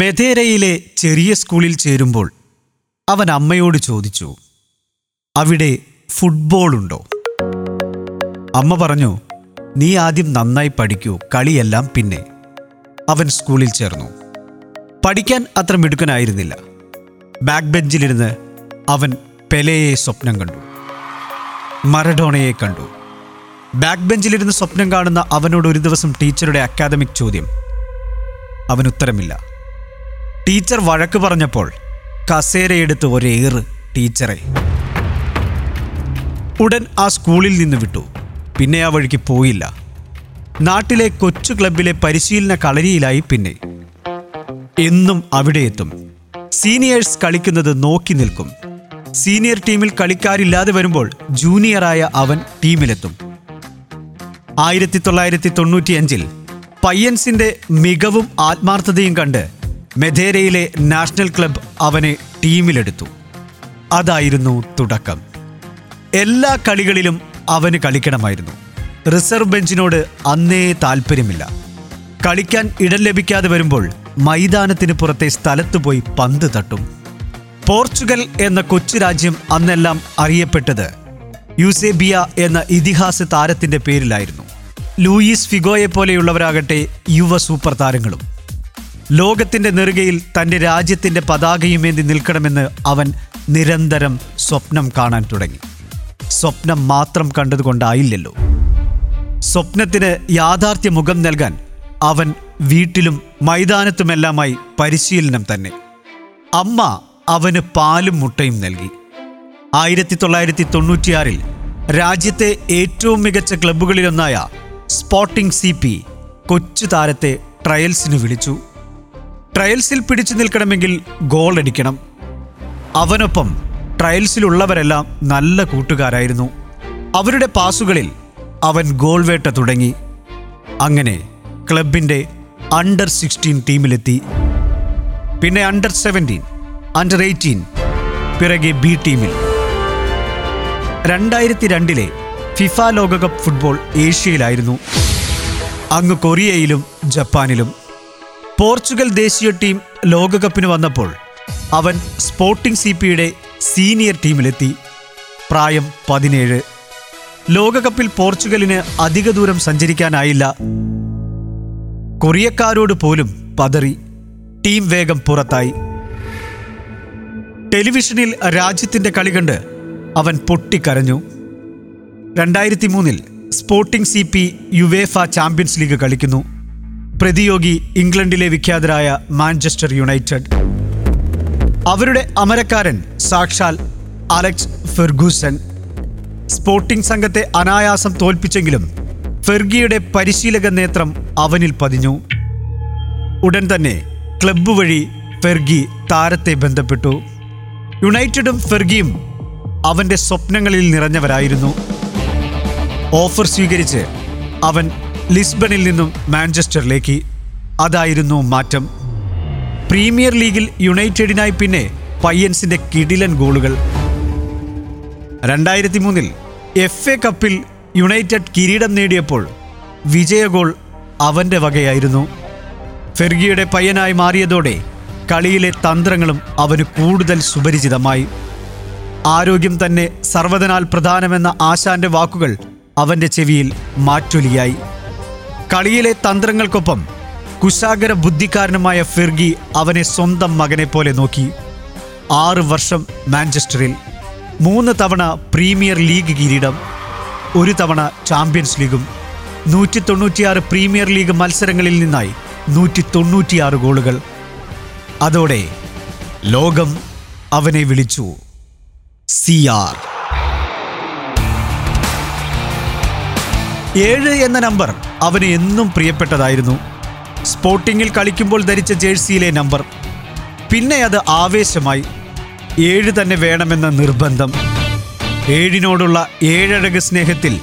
മെതേരയിലെ ചെറിയ സ്കൂളിൽ ചേരുമ്പോൾ അവൻ അമ്മയോട് ചോദിച്ചു, അവിടെ ഫുട്ബോളുണ്ടോ? അമ്മ പറഞ്ഞു, നീ ആദ്യം നന്നായി പഠിക്കൂ, കളിയെല്ലാം പിന്നെ. അവൻ സ്കൂളിൽ ചേർന്നു. പഠിക്കാൻ അത്ര മിടുക്കനായിരുന്നില്ല. ബാക്ക് ബെഞ്ചിലിരുന്ന് അവൻ പെലെയെ സ്വപ്നം കണ്ടു, മറഡോണയെ കണ്ടു. ബാക്ക് ബെഞ്ചിലിരുന്ന് സ്വപ്നം കാണുന്ന അവനോട് ഒരു ദിവസം ടീച്ചറുടെ അക്കാദമിക് ചോദ്യം. അവൻ ഉത്തരമില്ല. ടീച്ചർ വഴക്ക് പറഞ്ഞപ്പോൾ കസേരയെടുത്ത് ഒരേറ് ടീച്ചറെ. ഉടൻ ആ സ്കൂളിൽ നിന്ന് വിട്ടു. പിന്നെ ആ വഴിക്ക് പോയില്ല. നാട്ടിലെ കൊച്ചു ക്ലബിലെ പരിശീലന കളരിയിലായി. പിന്നെ എന്നും അവിടെ എത്തും. സീനിയേഴ്സ് കളിക്കുന്നത് നോക്കി നിൽക്കും. സീനിയർ ടീമിൽ കളിക്കാരില്ലാതെ വരുമ്പോൾ ജൂനിയറായ അവൻ ടീമിലെത്തും. 1995-ൽ പയ്യൻസിൻ്റെ മികവും ആത്മാർത്ഥതയും കണ്ട് മെതേരയിലെ നാഷണൽ ക്ലബ് അവനെ ടീമിലെടുത്തു. അതായിരുന്നു തുടക്കം. എല്ലാ കളികളിലും അവന് കളിക്കണമായിരുന്നു. റിസർവ് ബെഞ്ചിനോട് അന്നേ താല്പര്യമില്ല. കളിക്കാൻ ഇടം ലഭിക്കാതെ വരുമ്പോൾ മൈതാനത്തിന് പുറത്തെ സ്ഥലത്ത് പോയി പന്ത് തട്ടും. പോർച്ചുഗൽ എന്ന കൊച്ചു രാജ്യം അന്നെല്ലാം അറിയപ്പെട്ടത് യൂസേബിയ എന്ന ഇതിഹാസ താരത്തിൻ്റെ പേരിലായിരുന്നു. ലൂയിസ് ഫിഗോയെ പോലെയുള്ളവരാകട്ടെ യുവ സൂപ്പർ താരങ്ങളും. ലോകത്തിൻ്റെ നെറുകയിൽ തൻ്റെ രാജ്യത്തിൻ്റെ പതാകയുമേന്തി നിൽക്കണമെന്ന് അവൻ നിരന്തരം സ്വപ്നം കാണാൻ തുടങ്ങി. സ്വപ്നം മാത്രം കണ്ടതുകൊണ്ടായില്ലല്ലോ. സ്വപ്നത്തിന് യാഥാർത്ഥ്യ മുഖം നൽകാൻ അവൻ വീട്ടിലും മൈതാനത്തുമെല്ലാമായി പരിശീലനം തന്നെ. അമ്മ അവന് പാലും മുട്ടയും നൽകി. 1996-ൽ രാജ്യത്തെ ഏറ്റവും മികച്ച ക്ലബ്ബുകളിലൊന്നായ സ്പോർട്ടിംഗ് CP കൊച്ചു താരത്തെ ട്രയൽസിന് വിളിച്ചു. ട്രയൽസിൽ പിടിച്ചു നിൽക്കണമെങ്കിൽ ഗോൾ അടിക്കണം. അവനൊപ്പം ട്രയൽസിലുള്ളവരെല്ലാം നല്ല കൂട്ടുകാരായിരുന്നു. അവരുടെ പാസുകളിൽ അവൻ ഗോൾ വേട്ട തുടങ്ങി. അങ്ങനെ ക്ലബിൻ്റെ അണ്ടർ 16 ടീമിലെത്തി. പിന്നെ അണ്ടർ 17, അണ്ടർ 18, പിറകെ B ടീമിൽ. 2002-ലെ ഫിഫ ലോകകപ്പ് ഫുട്ബോൾ ഏഷ്യയിലായിരുന്നു. അങ്ങ് കൊറിയയിലും ജപ്പാനിലും. പോർച്ചുഗൽ ദേശീയ ടീം ലോകകപ്പിന് വന്നപ്പോൾ അവൻ സ്പോർട്ടിംഗ് CPയുടെ സീനിയർ ടീമിലെത്തി. പ്രായം 17. ലോകകപ്പിൽ പോർച്ചുഗലിന് അധിക ദൂരം സഞ്ചരിക്കാനായില്ല. കൊറിയക്കാരോട് പോലും പതറി. ടീം വേഗം പുറത്തായി. ടെലിവിഷനിൽ രാജ്യത്തിൻ്റെ കളി കണ്ട് അവൻ പൊട്ടിക്കരഞ്ഞു. 2003-ൽ Sporting CP UEFA Champions League കളിക്കുന്നു. പ്രതിയോഗി ഇംഗ്ലണ്ടിലെ വിഖ്യാതരായ മാഞ്ചസ്റ്റർ യുണൈറ്റഡ്. അവരുടെ അമരക്കാരൻ സാക്ഷാൽ അലക്സ് ഫെർഗൂസൻ. സ്പോർട്ടിംഗ് സംഘത്തെ അനായാസം തോൽപ്പിച്ചെങ്കിലും ഫെർഗിയുടെ പരിശീലക നേത്രം അവനിൽ പതിഞ്ഞു. ഉടൻ തന്നെ ക്ലബ്ബ് വഴി ഫെർഗി താരത്തെ ബന്ധപ്പെട്ടു. യുണൈറ്റഡും ഫെർഗിയും അവൻ്റെ സ്വപ്നങ്ങളിൽ നിറഞ്ഞവരായിരുന്നു. ഓഫർ സ്വീകരിച്ച് അവൻ ലിസ്ബണിൽ നിന്നും മാഞ്ചസ്റ്ററിലേക്ക്. അതായിരുന്നു മാറ്റം. പ്രീമിയർ ലീഗിൽ യുണൈറ്റഡിനായി പിന്നെ പയ്യൻസിൻ്റെ കിടിലൻ ഗോളുകൾ. 2003-ൽ FA കപ്പിൽ യുണൈറ്റഡ് കിരീടം നേടിയപ്പോൾ വിജയഗോൾ അവൻ്റെ വകയായിരുന്നു. ഫെർഗിയുടെ പയ്യനായി മാറിയതോടെ കളിയിലെ തന്ത്രങ്ങളും അവന് കൂടുതൽ സുപരിചിതമായി. ആരോഗ്യം തന്നെ സർവ്വതനാൽ പ്രധാനമെന്ന ആശാന്റെ വാക്കുകൾ അവൻ്റെ ചെവിയിൽ മാറ്റൊലിയായി. കളിയിലെ തന്ത്രങ്ങൾക്കൊപ്പം കുശാഗര ബുദ്ധിക്കാരനുമായ ഫെർഗി അവനെ സ്വന്തം മകനെ പോലെ നോക്കി. 6 വർഷം മാഞ്ചസ്റ്ററിൽ, 3 തവണ പ്രീമിയർ ലീഗ് കിരീടം, 1 തവണ ചാമ്പ്യൻസ് ലീഗും. 196 പ്രീമിയർ ലീഗ് മത്സരങ്ങളിൽ നിന്നായി 196 ഗോളുകൾ. അതോടെ ലോകം അവനെ വിളിച്ചു CR. 7 എന്ന നമ്പർ അവന് എന്നും പ്രിയപ്പെട്ടതായിരുന്നു. സ്പോർട്ടിങ്ങിൽ കളിക്കുമ്പോൾ ധരിച്ച ജേഴ്സിയിലെ നമ്പർ. പിന്നെ അത് ആവേശമായി. 7 തന്നെ വേണമെന്ന നിർബന്ധം. 7നോടുള്ള ഏഴഴക സ്നേഹത്തിൽ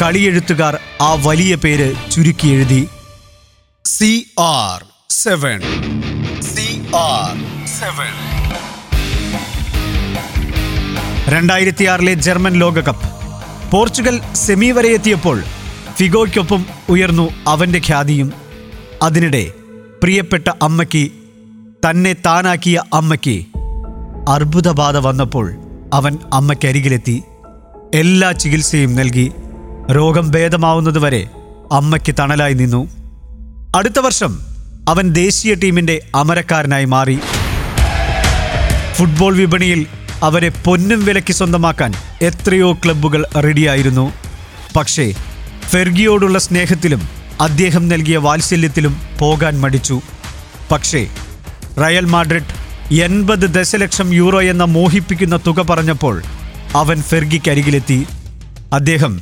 കളിയെഴുത്തുകാർ ആ വലിയ പേര് ചുരുക്കി എഴുതി CR7. CR7. 2006-ലെ ജർമ്മൻ ലോകകപ്പ്. പോർച്ചുഗൽ സെമി വരെ എത്തിയപ്പോൾ ഫിഗോയ്ക്കൊപ്പം ഉയർന്നു അവൻ്റെ ഖ്യാതിയും. അതിനിടെ പ്രിയപ്പെട്ട അമ്മയ്ക്ക് തന്നെ താനാക്കിയ അമ്മയ്ക്ക് അർബുദബാധ വന്നപ്പോൾ അവൻ അമ്മയ്ക്കരികിലെത്തി എല്ലാ ചികിത്സയും നൽകി. രോഗം ഭേദമാവുന്നതുവരെ അമ്മയ്ക്ക് തണലായി നിന്നു. അടുത്ത വർഷം അവൻ ദേശീയ ടീമിൻ്റെ അമരക്കാരനായി മാറി. ഫുട്ബോൾ വിപണിയിൽ അവരെ പൊന്നും വിലയ്ക്ക് സ്വന്തമാക്കാൻ എത്രയോ ക്ലബ്ബുകൾ റെഡിയായിരുന്നു. പക്ഷേ ഫെർഗിയോടുള്ള സ്നേഹത്തിലും അദ്ദേഹം നൽകിയ വാത്സല്യത്തിലും പോകാൻ മടിച്ചു. പക്ഷേ റയൽ മാഡ്രിഡ് 80 ദശലക്ഷം യൂറോ എന്ന മോഹിപ്പിക്കുന്ന തുക പറഞ്ഞപ്പോൾ അവൻ ഫെർഗിക്കരികിലെത്തി. അദ്ദേഹം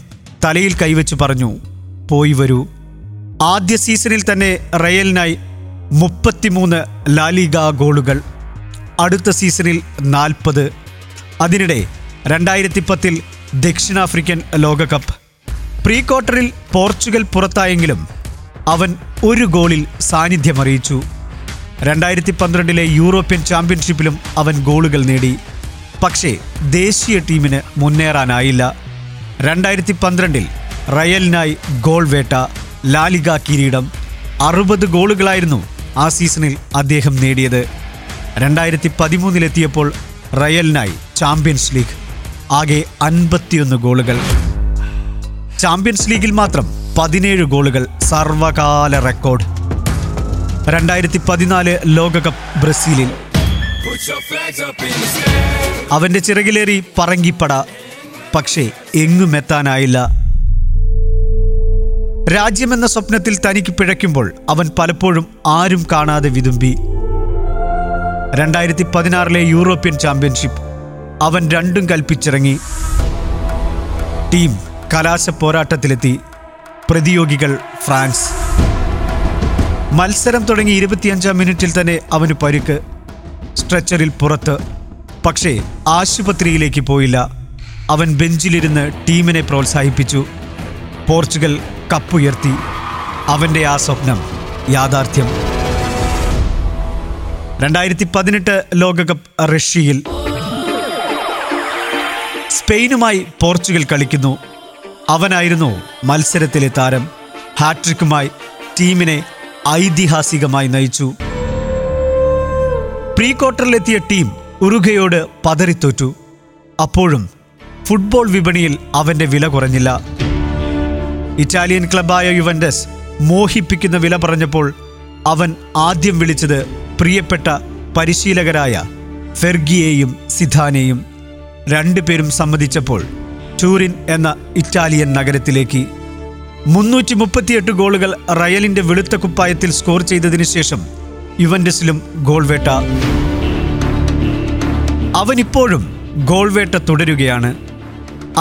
തലയിൽ കൈവച്ച് പറഞ്ഞു, പോയി വരൂ. ആദ്യ സീസണിൽ തന്നെ റയലിനായി 33 ലാലിഗ ഗോളുകൾ, അടുത്ത സീസണിൽ 40. അതിനിടെ 2010 ദക്ഷിണാഫ്രിക്കൻ ലോകകപ്പ് പ്രീ ക്വാർട്ടറിൽ പോർച്ചുഗൽ പുറത്തായെങ്കിലും അവൻ ഒരു ഗോളിൽ സാന്നിധ്യമറിയിച്ചു. 2012 യൂറോപ്യൻ ചാമ്പ്യൻഷിപ്പിലും അവൻ ഗോളുകൾ നേടി. പക്ഷേ ദേശീയ ടീമിന് മുന്നേറാനായില്ല. 2012 റയലിനായി ഗോൾ വേട്ട, ലാലിഗ കിരീടം. 60 ഗോളുകളായിരുന്നു ആ സീസണിൽ അദ്ദേഹം നേടിയത്. 2013 റയലിനായി ചാമ്പ്യൻസ് ലീഗ്, ആകെ 51 ഗോളുകൾ. ചാമ്പ്യൻസ് ലീഗിൽ മാത്രം 17 ഗോളുകൾ, സർവകാല റെക്കോർഡ്. 2014 ലോകകപ്പ് ബ്രസീലിൽ അവൻ്റെ ചിറകിലേറി പറങ്കിപ്പട. പക്ഷേ എങ്ങുമെത്താനായില്ല. രാജ്യമെന്ന സ്വപ്നത്തിൽ തനിക്ക് പിഴയ്ക്കുമ്പോൾ അവൻ പലപ്പോഴും ആരും കാണാതെ വിതുമ്പി. 2016 യൂറോപ്യൻ ചാമ്പ്യൻഷിപ്പ് അവൻ രണ്ടും കൽപ്പിച്ചിറങ്ങി. ടീം കലാശ പോരാട്ടത്തിലെത്തി. പ്രതിയോഗികൾ ഫ്രാൻസ്. മത്സരം തുടങ്ങി 25-ാം മിനിറ്റിൽ തന്നെ അവന് പരുക്ക്, സ്ട്രെച്ചറിൽ പുറത്ത്. പക്ഷേ ആശുപത്രിയിലേക്ക് പോയില്ല. അവൻ ബെഞ്ചിലിരുന്ന് ടീമിനെ പ്രോത്സാഹിപ്പിച്ചു. പോർച്ചുഗൽ കപ്പുയർത്തി. അവൻ്റെ ആ സ്വപ്നം യാഥാർത്ഥ്യം. 2018 ലോകകപ്പ് റഷ്യയിൽ സ്പെയിനുമായി പോർച്ചുഗൽ കളിക്കുന്നു. അവനായിരുന്നു മത്സരത്തിലെ താരം. ഹാട്രിക്കുമായി ടീമിനെ ഐതിഹാസികമായി നയിച്ചു. പ്രീ ക്വാർട്ടറിലെത്തിയ ടീം ഉറുഗ്വേയോട് പതറിത്തോറ്റു. അപ്പോഴും ഫുട്ബോൾ വിപണിയിൽ അവൻ്റെ വില കുറഞ്ഞില്ല. ഇറ്റാലിയൻ ക്ലബായ യുവൻ്റസ് മോഹിപ്പിക്കുന്ന വില പറഞ്ഞപ്പോൾ അവൻ ആദ്യം വിളിച്ചത് പ്രിയപ്പെട്ട പരിശീലകരായ ഫെർഗിയെയും സിധാനെയും. രണ്ടുപേരും സമ്മതിച്ചപ്പോൾ ടൂറിൻ എന്ന ഇറ്റാലിയൻ നഗരത്തിലേക്ക് 338 ഗോളുകൾ റയലിൻ്റെ വെളുത്ത കുപ്പായത്തിൽ സ്കോർ ചെയ്തതിനു ശേഷം യുവൻ്റസിലും ഗോൾവേട്ട. അവനിപ്പോഴും ഗോൾവേട്ട തുടരുകയാണ്.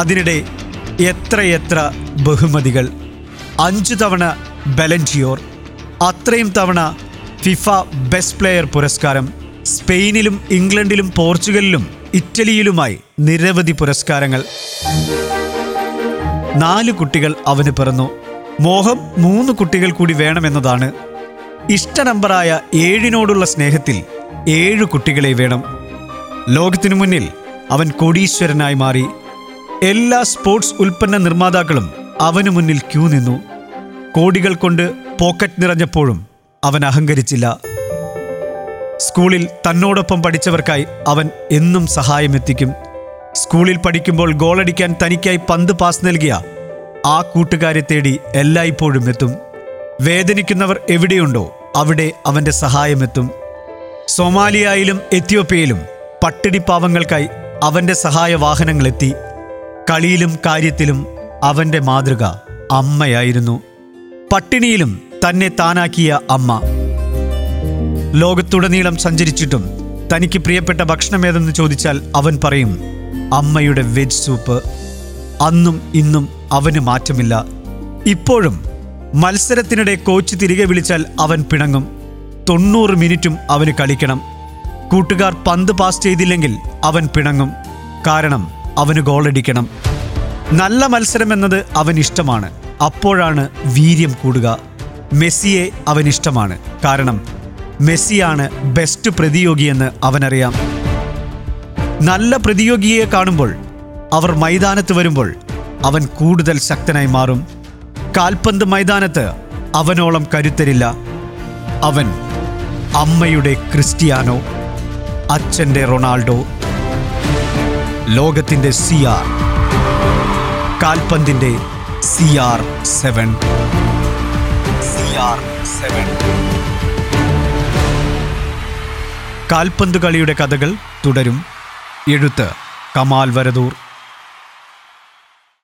അതിനിടെ എത്രയെത്ര ബഹുമതികൾ. 5 തവണ ബലൻഡിയോർ, അത്രയും തവണ ഫിഫ ബെസ്റ്റ് പ്ലെയർ പുരസ്കാരം. സ്പെയിനിലും ഇംഗ്ലണ്ടിലും പോർച്ചുഗലിലും ഇറ്റലിയിലുമായി നിരവധി പുരസ്കാരങ്ങൾ. 4 കുട്ടികൾ അവന് പിറന്നു. മോഹം 3 കുട്ടികൾ കൂടി വേണമെന്നതാണ്. ഇഷ്ട നമ്പറായ 7നോടുള്ള സ്നേഹത്തിൽ 7 കുട്ടികളെ വേണം. ലോകത്തിനു മുന്നിൽ അവൻ കോടീശ്വരനായി മാറി. എല്ലാ സ്പോർട്സ് ഉൽപ്പന്ന നിർമ്മാതാക്കളും അവനു മുന്നിൽ ക്യൂ നിന്നു. കോടികൾ കൊണ്ട് പോക്കറ്റ് നിറഞ്ഞപ്പോഴും അവൻ അഹങ്കരിച്ചില്ല. സ്കൂളിൽ തന്നോടൊപ്പം പഠിച്ചവർക്കായി അവൻ എന്നും സഹായമെത്തിക്കും. സ്കൂളിൽ പഠിക്കുമ്പോൾ ഗോളടിക്കാൻ തനിക്കായി പന്ത് പാസ് നൽകിയ ആ കൂട്ടുകാരെ തേടി എല്ലായ്പ്പോഴും എത്തും. വേദനിക്കുന്നവർ എവിടെയുണ്ടോ അവിടെ അവൻ്റെ സഹായമെത്തും. സൊമാലിയയിലും എത്യോപ്യയിലും പട്ടിണി പാവങ്ങൾക്കായി അവൻ്റെ സഹായ വാഹനങ്ങളെത്തി. കളിയിലും കാര്യത്തിലും അവൻ്റെ മാതൃക അമ്മയായിരുന്നു. പട്ടിണിയിലും തന്നെ താനാക്കിയ അമ്മ. ലോകത്തുടനീളം സഞ്ചരിച്ചിട്ടും തനിക്ക് പ്രിയപ്പെട്ട ഭക്ഷണമേതെന്ന് ചോദിച്ചാൽ അവൻ പറയും, അമ്മയുടെ വെജ് സൂപ്പ്. അന്നും ഇന്നും അവന് മാറ്റമില്ല. ഇപ്പോഴും മത്സരത്തിനിടെ കോച്ച് തിരികെ വിളിച്ചാൽ അവൻ പിണങ്ങും. 90 മിനിറ്റും അവന് കളിക്കണം. കൂട്ടുകാർ പന്ത് പാസ് ചെയ്തില്ലെങ്കിൽ അവൻ പിണങ്ങും. കാരണം അവന് ഗോളടിക്കണം. നല്ല മത്സരം എന്നത് അവൻ ഇഷ്ടമാണ്. അപ്പോഴാണ് വീര്യം കൂടുക. മെസ്സിയെ അവൻ ഇഷ്ടമാണ്. കാരണം മെസ്സിയാണ് ബെസ്റ്റ് പ്രതിയോഗിയെന്ന് അവനറിയാം. നല്ല പ്രതിയോഗിയെ കാണുമ്പോൾ, അവർ മൈതാനത്ത് വരുമ്പോൾ അവൻ കൂടുതൽ ശക്തനായി മാറും. കാൽപന്ത് മൈതാനത്ത് അവനോളം കരുത്തരില്ല. അവൻ അമ്മയുടെ ക്രിസ്റ്റിയാനോ, അച്ഛൻ്റെ റൊണാൾഡോ, ലോകത്തിൻ്റെ CR, കാൽപന്തിൻ്റെ CR7. കാൽപന്ത് കളിയുടെ കഥകൾ തുടരും. എഴുത്ത് കമാൽ വരദൂർ.